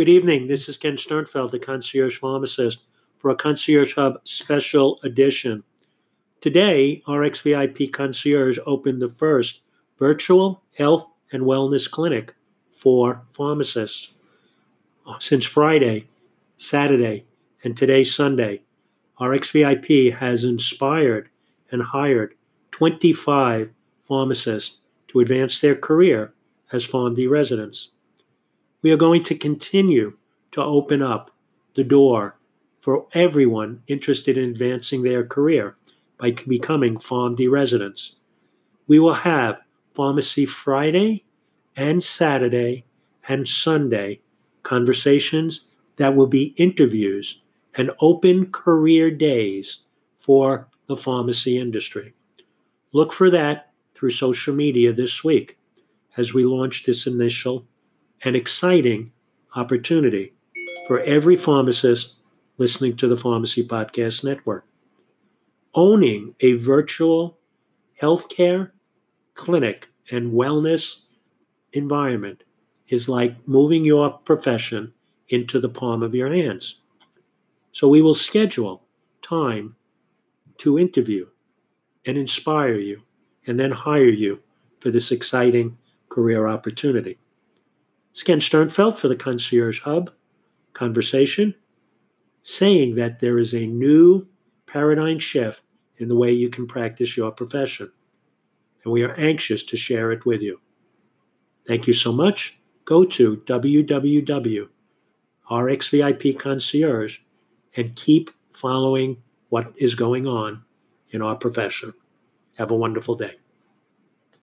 Good evening. This is Ken Sternfeld, the Concierge Pharmacist, for a Concierge Hub special edition. Today, RxVIP Concierge opened the first virtual health and wellness clinic for pharmacists since Friday, Saturday, and today, Sunday. RxVIP has inspired and hired 25 pharmacists to advance their career as PharmD residents. We are going to continue to open up the door for everyone interested in advancing their career by becoming PharmD residents. We will have Pharmacy Friday and Saturday and Sunday conversations that will be interviews and open career days for the pharmacy industry. Look for that through social media this week as we launch this initial an exciting opportunity for every pharmacist listening to the Pharmacy Podcast Network. Owning a virtual healthcare clinic and wellness environment is like moving your profession into the palm of your hands. So we will schedule time to interview and inspire you and then hire you for this exciting career opportunity. It's Ken Sternfeld for the Concierge Hub conversation, saying that there is a new paradigm shift in the way you can practice your profession, and we are anxious to share it with you. Thank you so much. Go to www.rxvipconcierge and keep following what is going on in our profession. Have a wonderful day.